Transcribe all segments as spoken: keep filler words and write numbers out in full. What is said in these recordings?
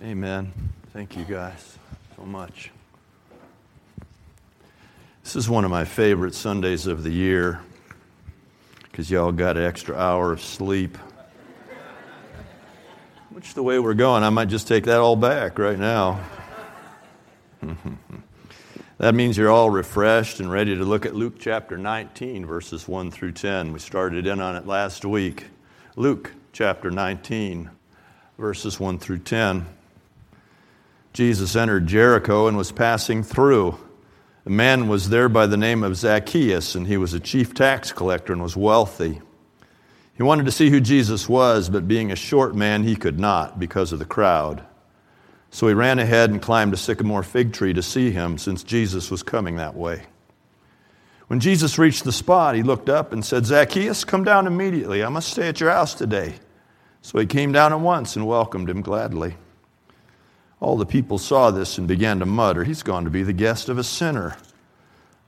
Amen. Thank you guys so much. This is one of my favorite Sundays of the year because y'all got an extra hour of sleep. Which, the way we're going, I might just take that all back right now. That means you're all refreshed and ready to look at Luke chapter nineteen, verses one through ten. We started in on it last week. Luke chapter nineteen, verses one through ten. Jesus entered Jericho and was passing through. A man was there by the name of Zacchaeus, and he was a chief tax collector and was wealthy. He wanted to see who Jesus was, but being a short man, he could not because of the crowd. So he ran ahead and climbed a sycamore fig tree to see him, since Jesus was coming that way. When Jesus reached the spot, he looked up and said, "Zacchaeus, come down immediately. I must stay at your house today." So he came down at once and welcomed him gladly. All the people saw this and began to mutter, "He's gone to be the guest of a sinner."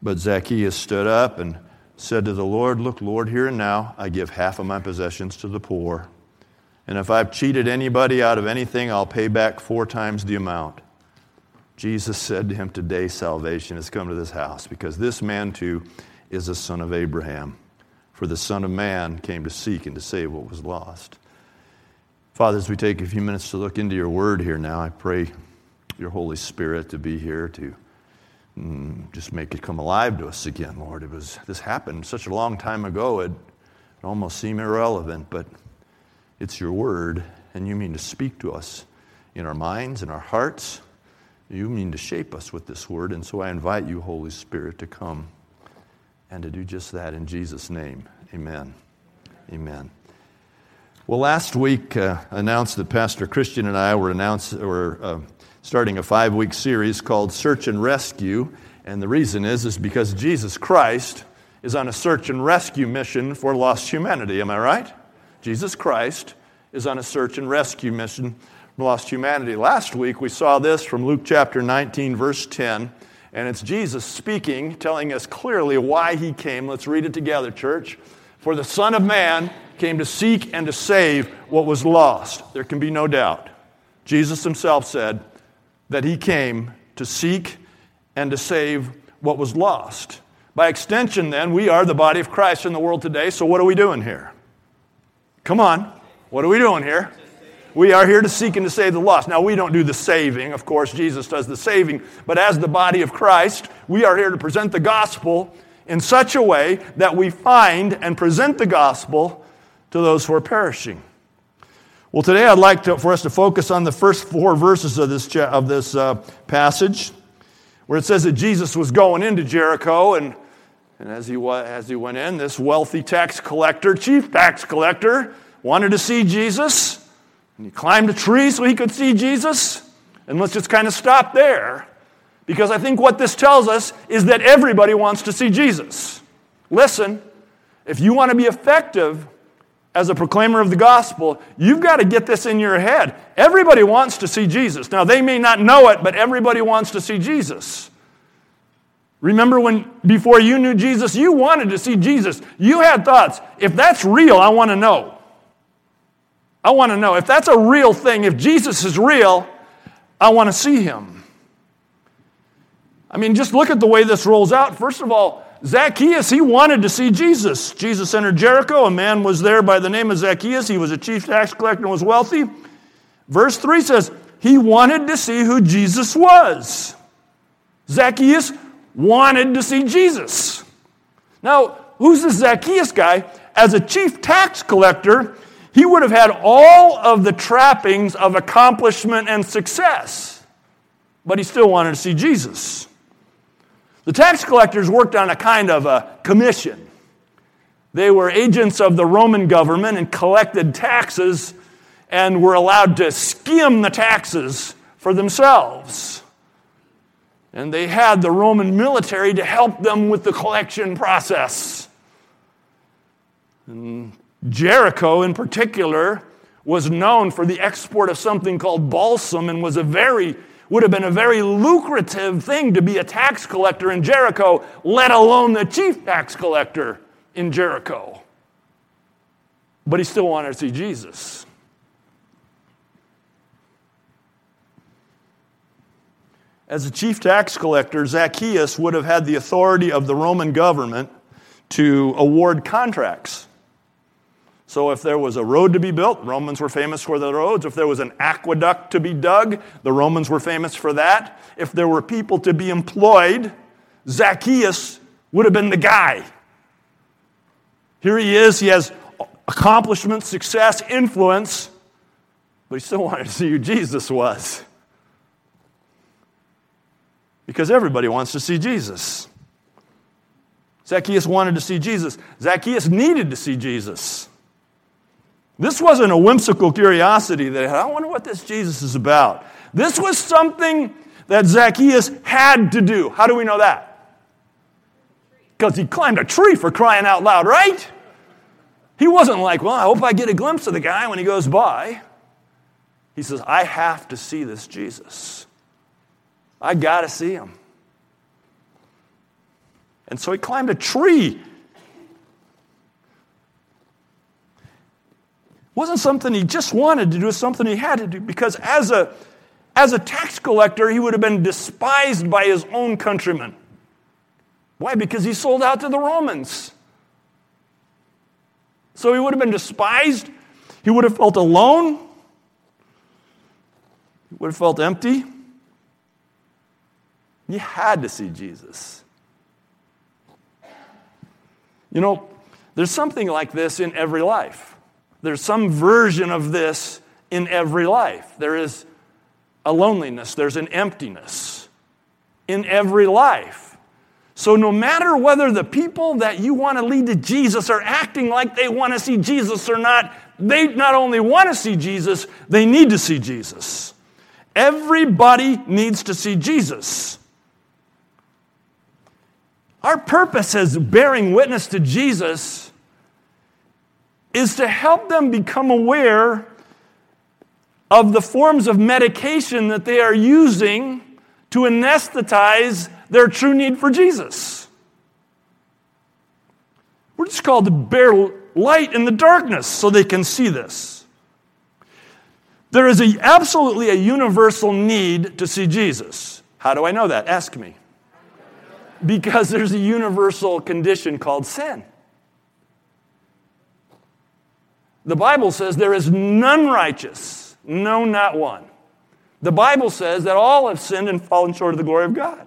But Zacchaeus stood up and said to the Lord, "Look, Lord, here and now I give half of my possessions to the poor. And if I've cheated anybody out of anything, I'll pay back four times the amount." Jesus said to him, "Today salvation has come to this house, because this man too is a son of Abraham. For the Son of Man came to seek and to save what was lost." Father, as we take a few minutes to look into your word here now, I pray your Holy Spirit to be here to mm, just make it come alive to us again, Lord. It was this happened such a long time ago, it, it almost seemed irrelevant, but it's your word, and you mean to speak to us in our minds, in our hearts. You mean to shape us with this word, and so I invite you, Holy Spirit, to come and to do just that in Jesus' name. Amen. Amen. Well, last week uh, announced that Pastor Christian and I were announced were uh, starting a five-week series called Search and Rescue, and the reason is is because Jesus Christ is on a search and rescue mission for lost humanity. Am I right? Jesus Christ is on a search and rescue mission from lost humanity. Last week, we saw this from Luke chapter nineteen, verse ten, and it's Jesus speaking, telling us clearly why he came. Let's read it together, church. "For the Son of Man came to seek and to save what was lost." There can be no doubt. Jesus himself said that he came to seek and to save what was lost. By extension, then, we are the body of Christ in the world today, so what are we doing here? Come on, what are we doing here? We are here to seek and to save the lost. Now, we don't do the saving. Of course, Jesus does the saving. But as the body of Christ, we are here to present the gospel in such a way that we find and present the gospel to those who are perishing. Well, today I'd like to, for us to focus on the first four verses of this, of this uh, passage, where it says that Jesus was going into Jericho, and And as he, as he went in, this wealthy tax collector, chief tax collector, wanted to see Jesus. And he climbed a tree so he could see Jesus. And let's just kind of stop there. Because I think what this tells us is that everybody wants to see Jesus. Listen, if you want to be effective as a proclaimer of the gospel, you've got to get this in your head. Everybody wants to see Jesus. Now, they may not know it, but everybody wants to see Jesus. Remember when, before you knew Jesus, you wanted to see Jesus. You had thoughts. If that's real, I want to know. I want to know. If that's a real thing, if Jesus is real, I want to see him. I mean, just look at the way this rolls out. First of all, Zacchaeus, he wanted to see Jesus. Jesus entered Jericho. A man was there by the name of Zacchaeus. He was a chief tax collector and was wealthy. Verse three says, he wanted to see who Jesus was. Zacchaeus wanted to see Jesus. Now, who's this Zacchaeus guy? As a chief tax collector, he would have had all of the trappings of accomplishment and success, but he still wanted to see Jesus. The tax collectors worked on a kind of a commission. They were agents of the Roman government and collected taxes and were allowed to skim the taxes for themselves. And they had the Roman military to help them with the collection process. And Jericho, in particular, was known for the export of something called balsam, and was a very would have been a very lucrative thing to be a tax collector in Jericho, let alone the chief tax collector in Jericho. But he still wanted to see Jesus. As a chief tax collector, Zacchaeus would have had the authority of the Roman government to award contracts. So if there was a road to be built, Romans were famous for the roads. If there was an aqueduct to be dug, the Romans were famous for that. If there were people to be employed, Zacchaeus would have been the guy. Here he is. He has accomplishment, success, influence, but he still wanted to see who Jesus was. Because everybody wants to see Jesus. Zacchaeus wanted to see Jesus. Zacchaeus needed to see Jesus. This wasn't a whimsical curiosity that I wonder what this Jesus is about. This was something that Zacchaeus had to do. How do we know that? Because he climbed a tree, for crying out loud, right? He wasn't like, well, I hope I get a glimpse of the guy when he goes by. He says, I have to see this Jesus. I got to see him. And so he climbed a tree. It wasn't something he just wanted to do, it was something he had to do. Because as a, as a tax collector, he would have been despised by his own countrymen. Why? Because he sold out to the Romans. So he would have been despised. He would have felt alone. He would have felt empty. He had to see Jesus. You know, there's something like this in every life. There's some version of this in every life. There is a loneliness. There's an emptiness in every life. So no matter whether the people that you want to lead to Jesus are acting like they want to see Jesus or not, they not only want to see Jesus, they need to see Jesus. Everybody needs to see Jesus. Our purpose as bearing witness to Jesus is to help them become aware of the forms of medication that they are using to anesthetize their true need for Jesus. We're just called to bear light in the darkness so they can see this. There is a, absolutely a universal need to see Jesus. How do I know that? Ask me. Because there's a universal condition called sin. The Bible says there is none righteous, no, not one. The Bible says that all have sinned and fallen short of the glory of God.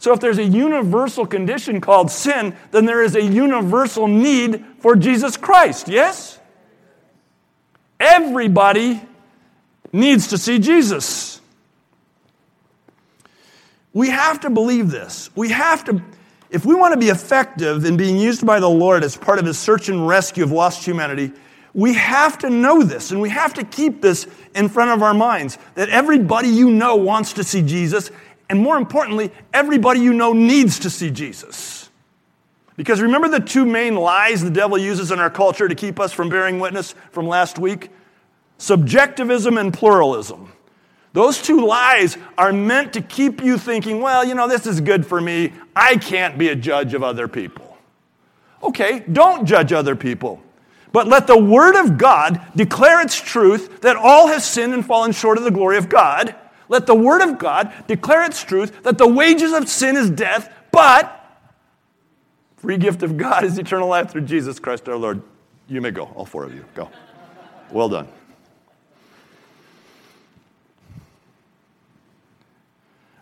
So if there's a universal condition called sin, then there is a universal need for Jesus Christ, yes? Everybody needs to see Jesus. We have to believe this. We have to, if we want to be effective in being used by the Lord as part of His search and rescue of lost humanity, we have to know this, and we have to keep this in front of our minds, that everybody you know wants to see Jesus. And more importantly, everybody you know needs to see Jesus. Because remember the two main lies the devil uses in our culture to keep us from bearing witness from last week? Subjectivism and pluralism. Those two lies are meant to keep you thinking, well, you know, this is good for me. I can't be a judge of other people. Okay, don't judge other people. But let the Word of God declare its truth that all have sinned and fallen short of the glory of God. Let the Word of God declare its truth that the wages of sin is death, but the free gift of God is eternal life through Jesus Christ our Lord. You may go, all four of you, go. Well done.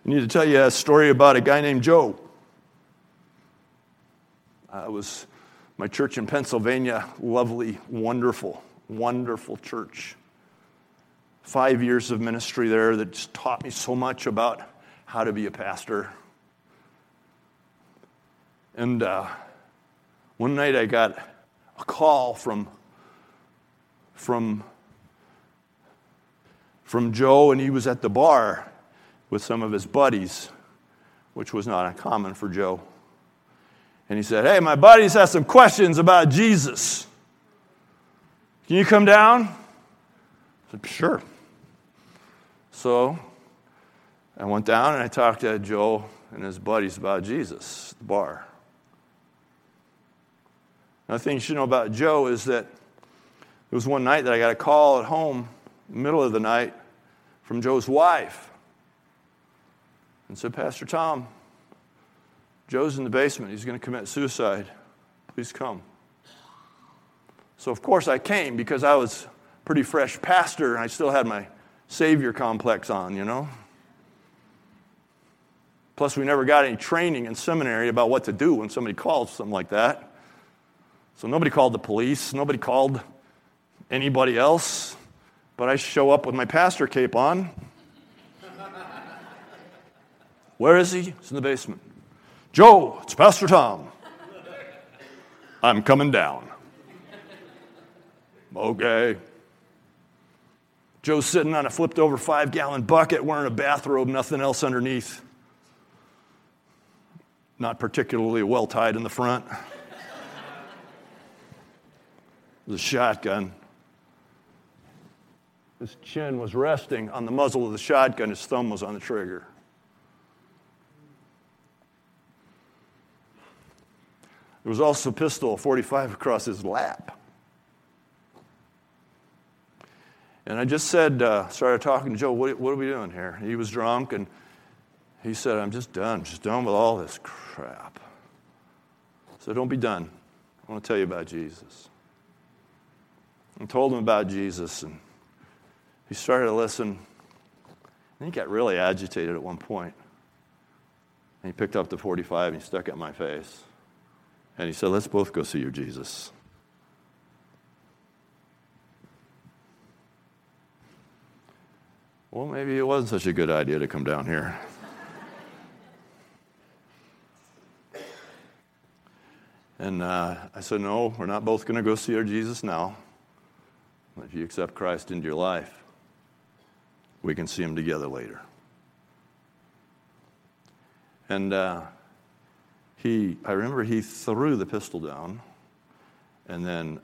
I need to tell you a story about a guy named Joe. I was, my church in Pennsylvania, lovely, wonderful, wonderful church. Five years of ministry there that just taught me so much about how to be a pastor. And uh, one night I got a call from from from Joe, and he was at the bar with some of his buddies, which was not uncommon for Joe. And he said, "Hey, my buddies have some questions about Jesus. Can you come down?" I said, "Sure." So I went down and I talked to Joe and his buddies about Jesus at the bar. Another thing you should know about Joe is that there was one night that I got a call at home, in the middle of the night, from Joe's wife. and said, Pastor Tom, Joe's in the basement. He's going to commit suicide. Please come. So, of course, I came because I was pretty fresh pastor, and I still had my savior complex on, you know. Plus, we never got any training in seminary about what to do when somebody calls something like that. So nobody called the police. Nobody called anybody else. But I show up with my pastor cape on. Where is he? He's in the basement. Joe, it's Pastor Tom. I'm coming down. Okay. Joe's sitting on a flipped-over five-gallon bucket wearing a bathrobe, nothing else underneath. Not particularly well tied in the front. It was a shotgun. His chin was resting on the muzzle of the shotgun. His thumb was on the trigger. There was also a pistol, forty-five, across his lap. And I just said, uh, started talking to Joe, what, what are we doing here? He was drunk, and he said, I'm just done. Just done with all this crap. So don't be done. I want to tell you about Jesus. I told him about Jesus, and he started to listen. And he got really agitated at one point. And he picked up the forty-five, and he stuck it in my face. And he said, let's both go see your Jesus. Well, maybe it wasn't such a good idea to come down here. And uh, I said, no, we're not both going to go see our Jesus now. If you accept Christ into your life, we can see him together later. And uh, he, I remember he threw the pistol down, and then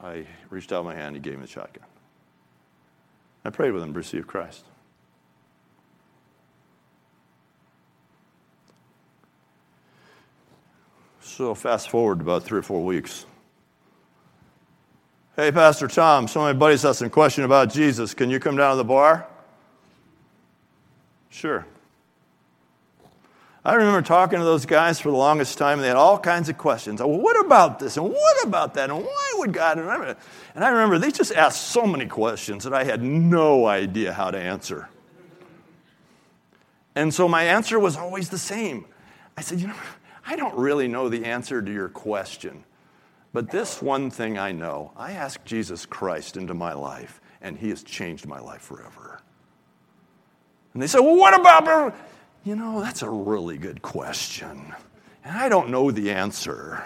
I reached out my hand, he gave me the shotgun. I prayed with him to receive Christ. So fast forward about three or four weeks. Hey, Pastor Tom, so many buddies asked a question about Jesus. Can you come down to the bar? Sure. I remember talking to those guys for the longest time, and they had all kinds of questions. Well, what about this, and what about that, and why would God? And I remember they just asked so many questions that I had no idea how to answer. And so my answer was always the same. I said, you know, I don't really know the answer to your question, but this one thing I know. I asked Jesus Christ into my life, and he has changed my life forever. And they said, well, what about, you know, that's a really good question, and I don't know the answer,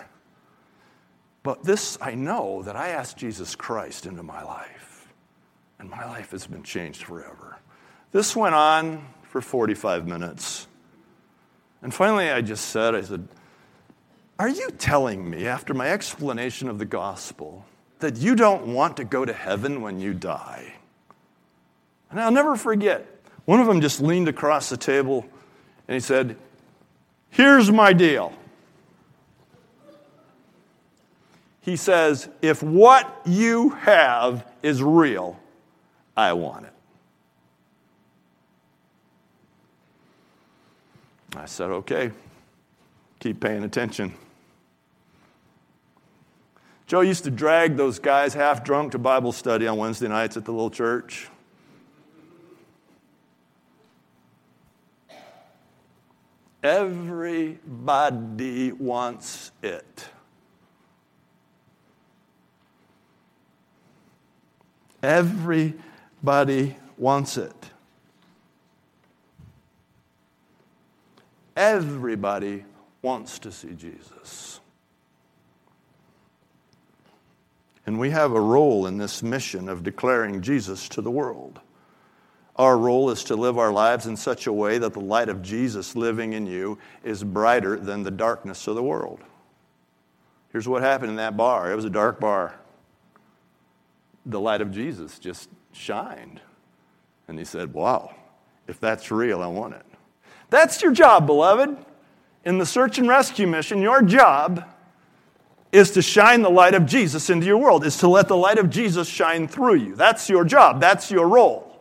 but this I know, that I asked Jesus Christ into my life, and my life has been changed forever. This went on for forty-five minutes. And finally, I just said, I said, are you telling me, after my explanation of the gospel, that you don't want to go to heaven when you die? And I'll never forget, one of them just leaned across the table, and he said, here's my deal. He says, if what you have is real, I want it. I said, okay, keep paying attention. Joe used to drag those guys half drunk to Bible study on Wednesday nights at the little church. Everybody wants it. Everybody wants it. Everybody wants to see Jesus. And we have a role in this mission of declaring Jesus to the world. Our role is to live our lives in such a way that the light of Jesus living in you is brighter than the darkness of the world. Here's what happened in that bar. It was a dark bar. The light of Jesus just shined. And he said, wow, if that's real, I want it. That's your job, beloved. In the search and rescue mission, your job is to shine the light of Jesus into your world, is to let the light of Jesus shine through you. That's your job. That's your role.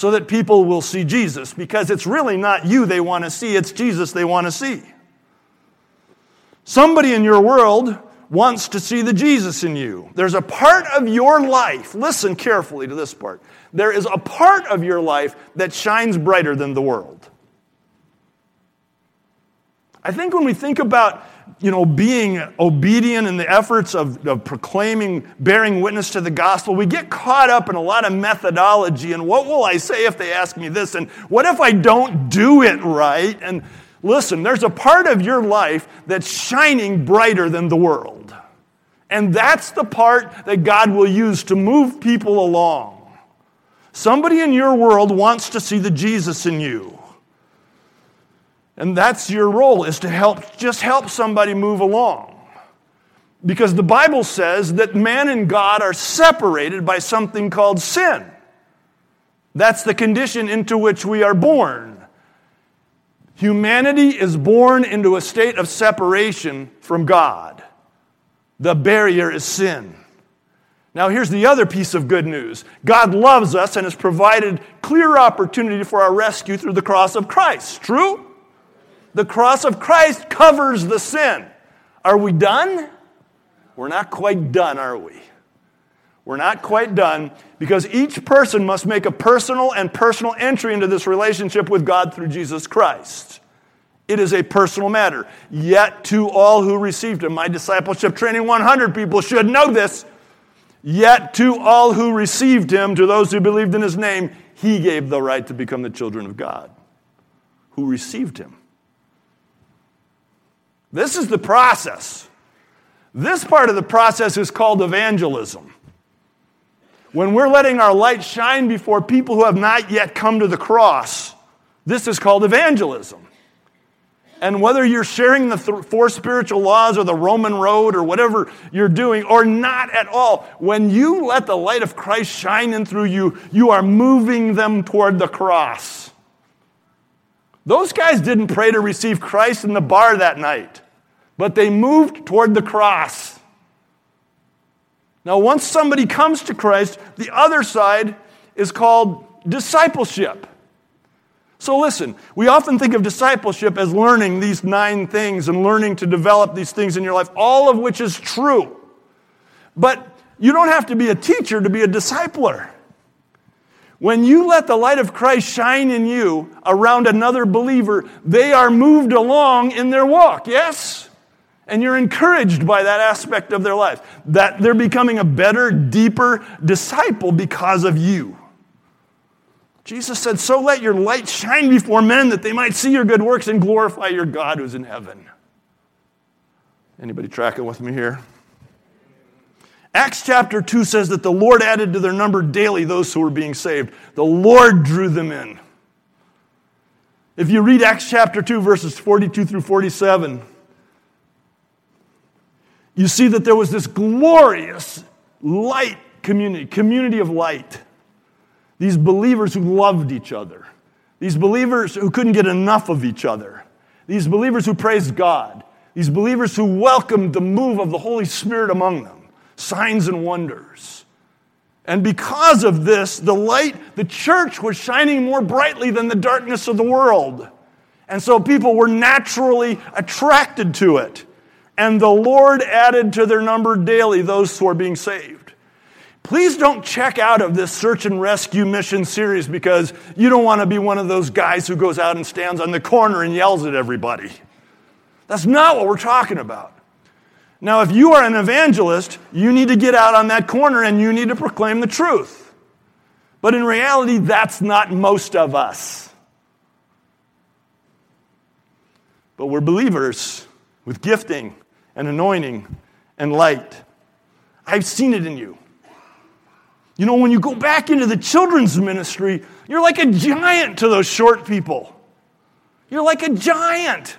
so that people will see Jesus, because it's really not you they want to see, it's Jesus they want to see. Somebody in your world wants to see the Jesus in you. There's a part of your life, listen carefully to this part, there is a part of your life that shines brighter than the world. I think when we think about, you know, being obedient in the efforts of, of proclaiming, bearing witness to the gospel, we get caught up in a lot of methodology and what will I say if they ask me this, and what if I don't do it right? And listen, there's a part of your life that's shining brighter than the world. And that's the part that God will use to move people along. Somebody in your world wants to see the Jesus in you. And that's your role, is to help, just help somebody move along. Because the Bible says that man and God are separated by something called sin. That's the condition into which we are born. Humanity is born into a state of separation from God. The barrier is sin. Now here's the other piece of good news. God loves us and has provided clear opportunity for our rescue through the cross of Christ. True? The cross of Christ covers the sin. Are we done? We're not quite done, are we? We're not quite done, because each person must make a personal and personal entry into this relationship with God through Jesus Christ. It is a personal matter. Yet to all who received him, my discipleship training one hundred people should know this. Yet to all who received him, to those who believed in his name, he gave the right to become the children of God. Who received him? This is the process. This part of the process is called evangelism. When we're letting our light shine before people who have not yet come to the cross, this is called evangelism. And whether you're sharing the th- four spiritual laws or the Roman road or whatever you're doing, or not at all, when you let the light of Christ shine in through you, you are moving them toward the cross. Those guys didn't pray to receive Christ in the bar that night, but they moved toward the cross. Now, once somebody comes to Christ, the other side is called discipleship. So listen, we often think of discipleship as learning these nine things and learning to develop these things in your life, all of which is true. But you don't have to be a teacher to be a discipler. When you let the light of Christ shine in you around another believer, they are moved along in their walk, yes? And you're encouraged by that aspect of their life, that they're becoming a better, deeper disciple because of you. Jesus said, so let your light shine before men that they might see your good works and glorify your God who's in heaven. Anybody tracking with me here? Acts chapter two says that the Lord added to their number daily those who were being saved. The Lord drew them in. If you read Acts chapter two, verses forty-two through forty-seven, you see that there was this glorious light community, community of light. These believers who loved each other. These believers who couldn't get enough of each other. These believers who praised God. These believers who welcomed the move of the Holy Spirit among them. Signs and wonders. And because of this, the light, the church was shining more brightly than the darkness of the world. And so people were naturally attracted to it. And the Lord added to their number daily those who are being saved. Please don't check out of this Search and Rescue mission series because you don't want to be one of those guys who goes out and stands on the corner and yells at everybody. That's not what we're talking about. Now, if you are an evangelist, you need to get out on that corner and you need to proclaim the truth. But in reality, that's not most of us. But we're believers with gifting and anointing and light. I've seen it in you. You know, when you go back into the children's ministry, you're like a giant to those short people. You're like a giant.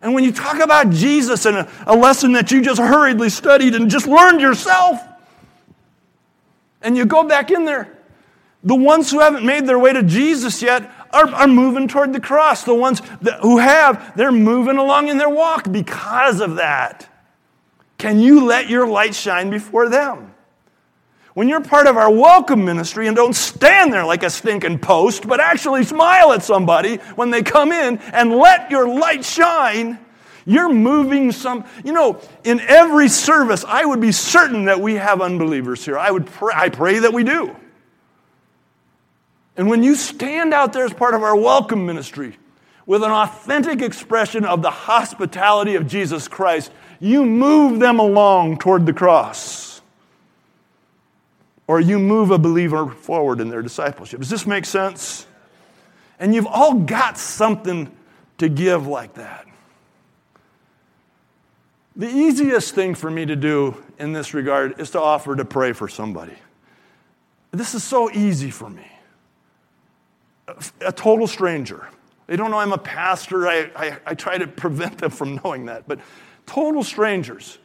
And when you talk about Jesus and a, a lesson that you just hurriedly studied and just learned yourself, and you go back in there, the ones who haven't made their way to Jesus yet are, are moving toward the cross. The ones that, who have, they're moving along in their walk because of that. Can you let your light shine before them? When you're part of our welcome ministry and don't stand there like a stinking post, but actually smile at somebody when they come in and let your light shine, you're moving some... You know, in every service, I would be certain that we have unbelievers here. I would pray, I pray that we do. And when you stand out there as part of our welcome ministry with an authentic expression of the hospitality of Jesus Christ, you move them along toward the cross. Or you move a believer forward in their discipleship. Does this make sense? And you've all got something to give like that. The easiest thing for me to do in this regard is to offer to pray for somebody. This is so easy for me. A, a total stranger. They don't know I'm a pastor. I, I, I try to prevent them from knowing that. But total strangers.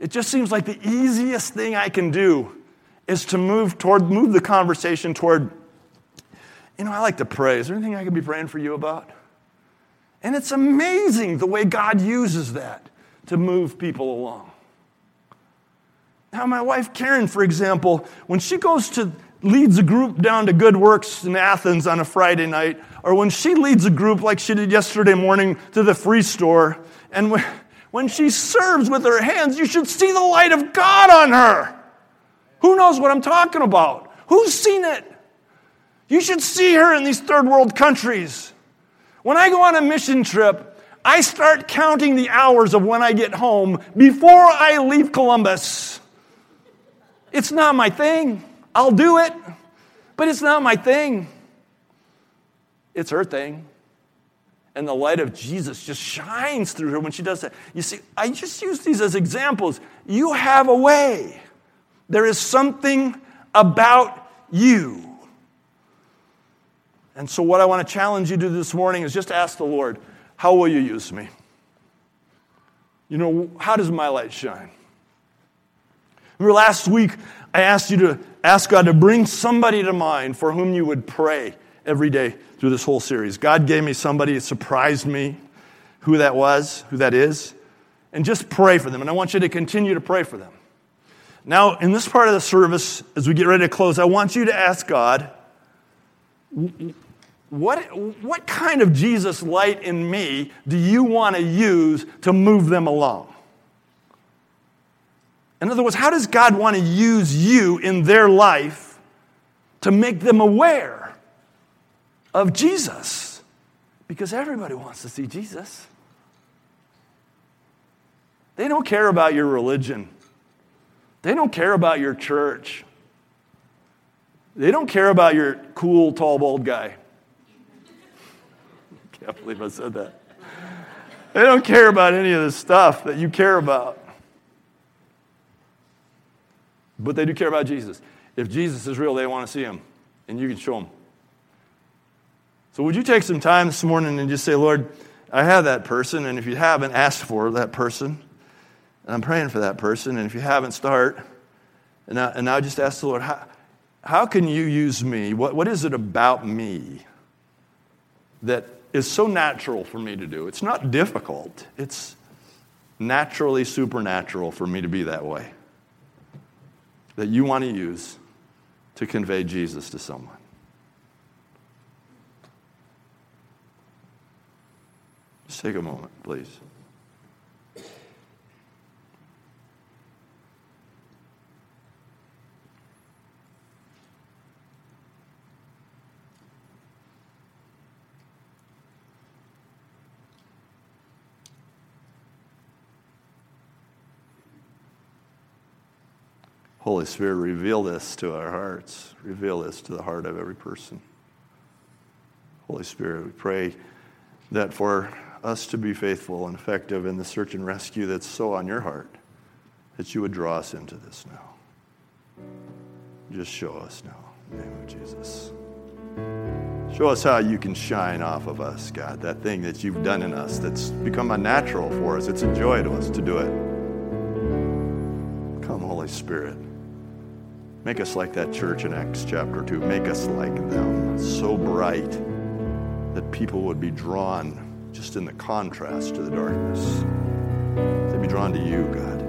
It just seems like the easiest thing I can do is to move toward, move the conversation toward, you know, I like to pray. Is there anything I can be praying for you about? And it's amazing the way God uses that to move people along. Now, my wife Karen, for example, when she goes to, leads a group down to Good Works in Athens on a Friday night, or when she leads a group like she did yesterday morning to the free store, and when, when she serves with her hands, you should see the light of God on her. Who knows what I'm talking about? Who's seen it? You should see her in these third world countries. When I go on a mission trip, I start counting the hours of when I get home before I leave Columbus. It's not my thing. I'll do it, but it's not my thing. It's her thing. And the light of Jesus just shines through her when she does that. You see, I just use these as examples. You have a way. There is something about you. And so what I want to challenge you to this morning is just ask the Lord, how will you use me? You know, how does my light shine? Remember last week, I asked you to ask God to bring somebody to mind for whom you would pray every day through this whole series. God gave me somebody, it surprised me who that was, who that is. And just pray for them. And I want you to continue to pray for them. Now, in this part of the service, as we get ready to close, I want you to ask God, what, what kind of Jesus light in me do you want to use to move them along? In other words, how does God want to use you in their life to make them aware of Jesus? Because everybody wants to see Jesus. They don't care about your religion. They don't care about your church. They don't care about your cool, tall, bald guy. Can't believe I said that. They don't care about any of the stuff that you care about. But they do care about Jesus. If Jesus is real, they want to see him, and you can show him. So would you take some time this morning and just say, Lord, I have that person, and if you haven't, ask for that person. And I'm praying for that person. And if you haven't, start. And I, and I just ask the Lord, how, how can you use me? What, what is it about me that is so natural for me to do? It's not difficult. It's naturally supernatural for me to be that way. That you want to use to convey Jesus to someone. Just take a moment, please. Holy Spirit, reveal this to our hearts. Reveal this to the heart of every person. Holy Spirit, we pray that for us to be faithful and effective in the search and rescue that's so on your heart, that you would draw us into this now. Just show us now, in the name of Jesus. Show us how you can shine off of us, God, that thing that you've done in us that's become unnatural for us. It's a joy to us to do it. Come, Holy Spirit. Make us like that church in Acts chapter two. Make us like them, so bright that people would be drawn just in the contrast to the darkness. They'd be drawn to you, God.